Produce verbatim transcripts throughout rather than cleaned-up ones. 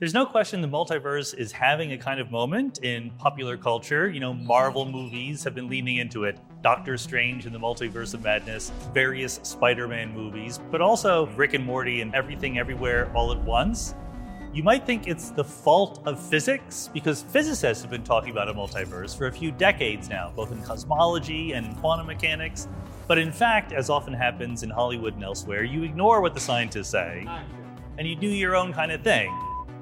There's no question the multiverse is having a kind of moment in popular culture. You know, Marvel movies have been leaning into it. Doctor Strange and the Multiverse of Madness, various Spider-Man movies, but also Rick and Morty and Everything Everywhere All at Once. You might think it's the fault of physics, because physicists have been talking about a multiverse for a few decades now, both in cosmology and in quantum mechanics. But in fact, as often happens in Hollywood and elsewhere, you ignore what the scientists say, and you do your own kind of thing.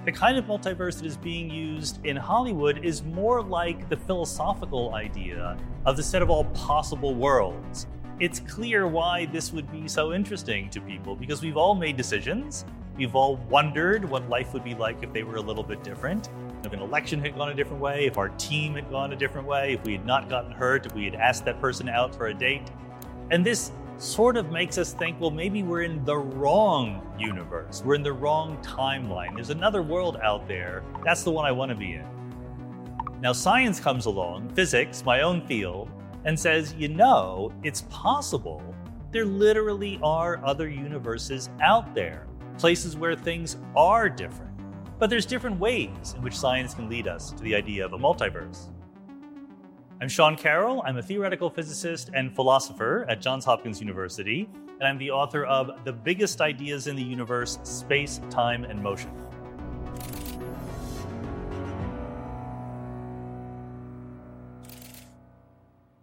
The kind of multiverse that is being used in Hollywood is more like the philosophical idea of the set of all possible worlds. It's clear why this would be so interesting to people, because we've all made decisions. We've all wondered what life would be like if they were a little bit different, if an election had gone a different way, if our team had gone a different way, if we had not gotten hurt, if we had asked that person out for a date. And this sort of makes us think, well, maybe we're in the wrong universe. We're in the wrong timeline. There's another world out there. That's the one I want to be in. Now, science comes along, physics, my own field, and says, you know, it's possible. There literally are other universes out there. Places where things are different. But there's different ways in which science can lead us to the idea of a multiverse. I'm Sean Carroll. I'm a theoretical physicist and philosopher at Johns Hopkins University, and I'm the author of The Biggest Ideas in the Universe: Space, Time, and Motion.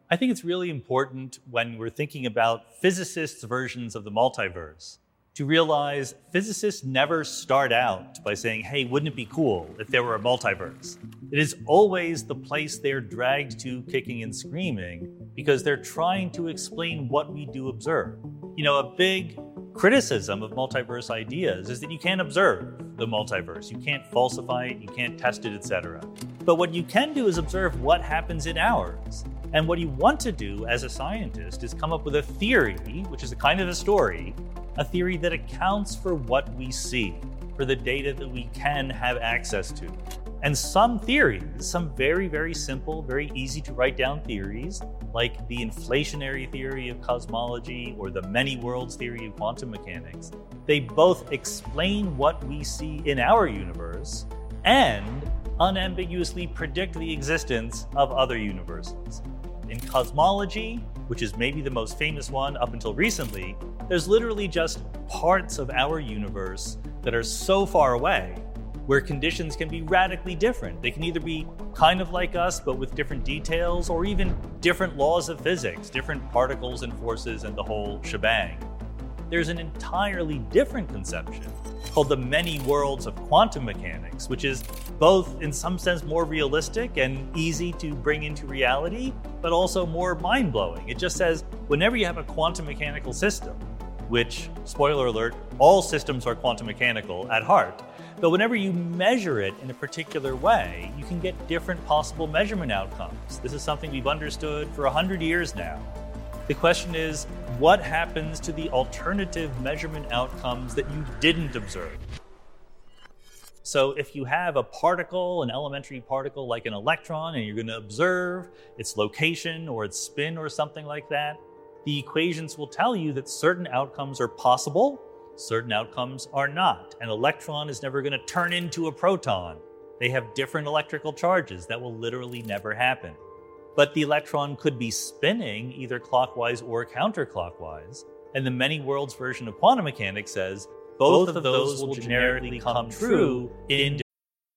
I think it's really important when we're thinking about physicists' versions of the multiverse to realize physicists never start out by saying, hey, wouldn't it be cool if there were a multiverse? It is always the place they're dragged to kicking and screaming because they're trying to explain what we do observe. You know, a big criticism of multiverse ideas is that you can't observe the multiverse. You can't falsify it, you can't test it, et cetera. But what you can do is observe what happens in ours. And what you want to do as a scientist is come up with a theory, which is a kind of a story, a theory that accounts for what we see, for the data that we can have access to. And some theories, some very, very simple, very easy to write down theories, like the inflationary theory of cosmology or the many worlds theory of quantum mechanics, they both explain what we see in our universe and unambiguously predict the existence of other universes. In cosmology, which is maybe the most famous one up until recently, there's literally just parts of our universe that are so far away where conditions can be radically different. They can either be kind of like us, but with different details, or even different laws of physics, different particles and forces and the whole shebang. There's an entirely different conception called the many worlds of quantum mechanics, which is both in some sense more realistic and easy to bring into reality, but also more mind-blowing. It just says, whenever you have a quantum mechanical system, which, spoiler alert, all systems are quantum mechanical at heart. But whenever you measure it in a particular way, you can get different possible measurement outcomes. This is something we've understood for one hundred years now. The question is, what happens to the alternative measurement outcomes that you didn't observe? So if you have a particle, an elementary particle like an electron, and you're going to observe its location or its spin or something like that, the equations will tell you that certain outcomes are possible, certain outcomes are not. An electron is never going to turn into a proton. They have different electrical charges. That will literally never happen. But the electron could be spinning either clockwise or counterclockwise. And the many worlds version of quantum mechanics says both, both of those, those will generically come true in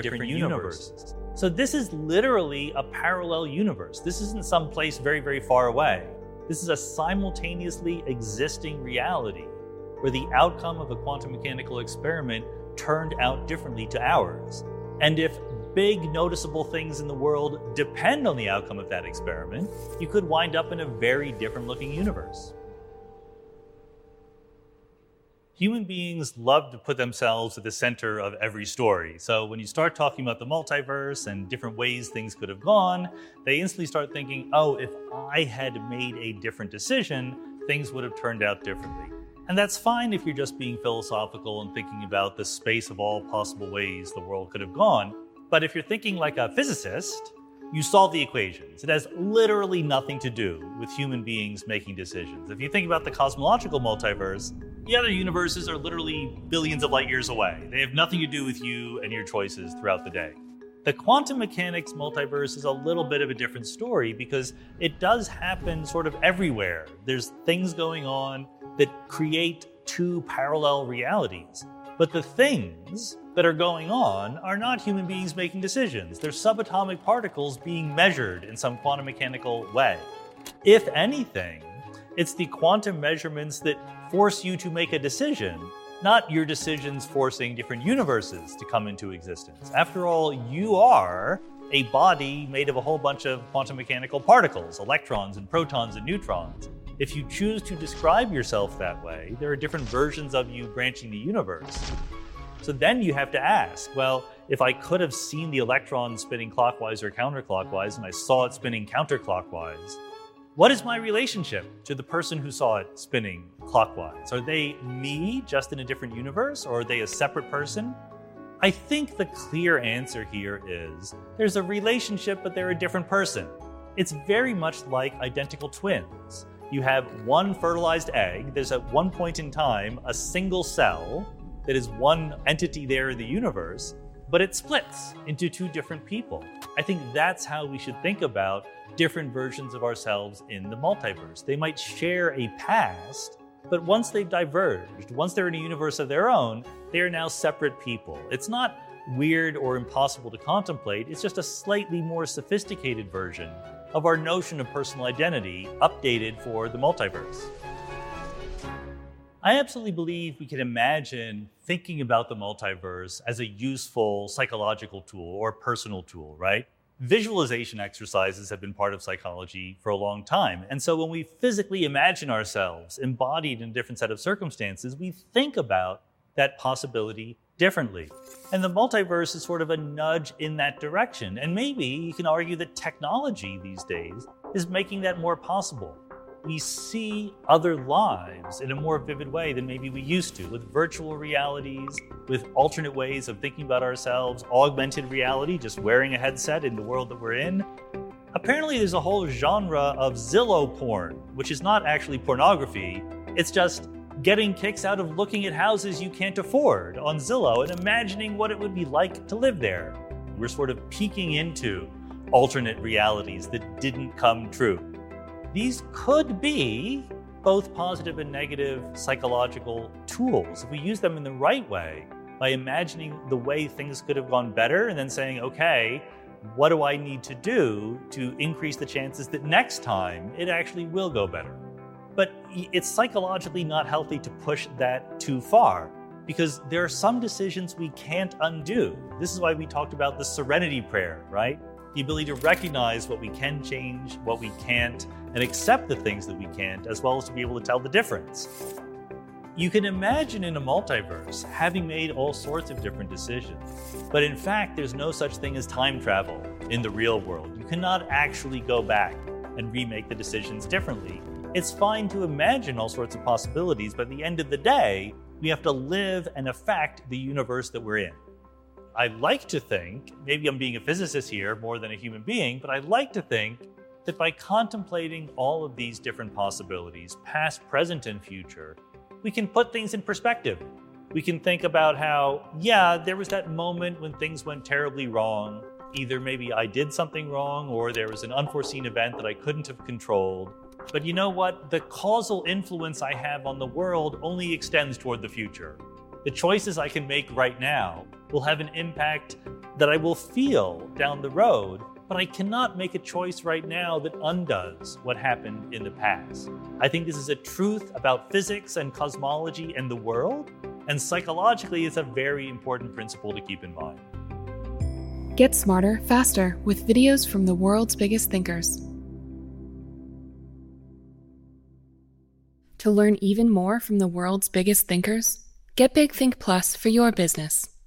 Different universes. So this is literally a parallel universe. This isn't some place very, very far away. This is a simultaneously existing reality where the outcome of a quantum mechanical experiment turned out differently to ours. And if big noticeable things in the world depend on the outcome of that experiment, you could wind up in a very different looking universe. Human beings love to put themselves at the center of every story. So when you start talking about the multiverse and different ways things could have gone, they instantly start thinking, oh, if I had made a different decision, things would have turned out differently. And that's fine if you're just being philosophical and thinking about the space of all possible ways the world could have gone. But if you're thinking like a physicist, you solve the equations. It has literally nothing to do with human beings making decisions. If you think about the cosmological multiverse, the other universes are literally billions of light years away. They have nothing to do with you and your choices throughout the day. The quantum mechanics multiverse is a little bit of a different story because it does happen sort of everywhere. There's things going on that create two parallel realities. But the things that are going on are not human beings making decisions. They're subatomic particles being measured in some quantum mechanical way. If anything, it's the quantum measurements that force you to make a decision, not your decisions forcing different universes to come into existence. After all, you are a body made of a whole bunch of quantum mechanical particles, electrons and protons and neutrons. If you choose to describe yourself that way, there are different versions of you branching the universe. So then you have to ask, well, if I could have seen the electron spinning clockwise or counterclockwise, and I saw it spinning counterclockwise, what is my relationship to the person who saw it spinning clockwise? Are they me, just in a different universe, or are they a separate person? I think the clear answer here is there's a relationship, but they're a different person. It's very much like identical twins. You have one fertilized egg. There's at one point in time a single cell that is one entity there in the universe, but it splits into two different people. I think that's how we should think about different versions of ourselves in the multiverse. They might share a past, but once they've diverged, once they're in a universe of their own, they are now separate people. It's not weird or impossible to contemplate. It's just a slightly more sophisticated version of our notion of personal identity updated for the multiverse. I absolutely believe we can imagine thinking about the multiverse as a useful psychological tool or personal tool, right? Visualization exercises have been part of psychology for a long time. And so when we physically imagine ourselves embodied in a different set of circumstances, we think about that possibility differently. And the multiverse is sort of a nudge in that direction. And maybe you can argue that technology these days is making that more possible. We see other lives in a more vivid way than maybe we used to, with virtual realities, with alternate ways of thinking about ourselves, augmented reality, just wearing a headset in the world that we're in. Apparently there's a whole genre of Zillow porn, which is not actually pornography. It's just getting kicks out of looking at houses you can't afford on Zillow and imagining what it would be like to live there. We're sort of peeking into alternate realities that didn't come true. These could be both positive and negative psychological tools if we use them in the right way, by imagining the way things could have gone better and then saying, okay, what do I need to do to increase the chances that next time it actually will go better? But it's psychologically not healthy to push that too far, because there are some decisions we can't undo. This is why we talked about the serenity prayer, right? The ability to recognize what we can change, what we can't, and accept the things that we can't, as well as to be able to tell the difference. You can imagine in a multiverse having made all sorts of different decisions, but in fact, there's no such thing as time travel in the real world. You cannot actually go back and remake the decisions differently. It's fine to imagine all sorts of possibilities, but at the end of the day, we have to live and affect the universe that we're in. I like to think, maybe I'm being a physicist here more than a human being, but I like to think that by contemplating all of these different possibilities, past, present, and future, we can put things in perspective. We can think about how, yeah, there was that moment when things went terribly wrong. Either maybe I did something wrong or there was an unforeseen event that I couldn't have controlled. But you know what? The causal influence I have on the world only extends toward the future. The choices I can make right now will have an impact that I will feel down the road, but I cannot make a choice right now that undoes what happened in the past. I think this is a truth about physics and cosmology and the world, and psychologically it's a very important principle to keep in mind. Get smarter, faster with videos from the world's biggest thinkers. To learn even more from the world's biggest thinkers, get Big Think Plus for your business.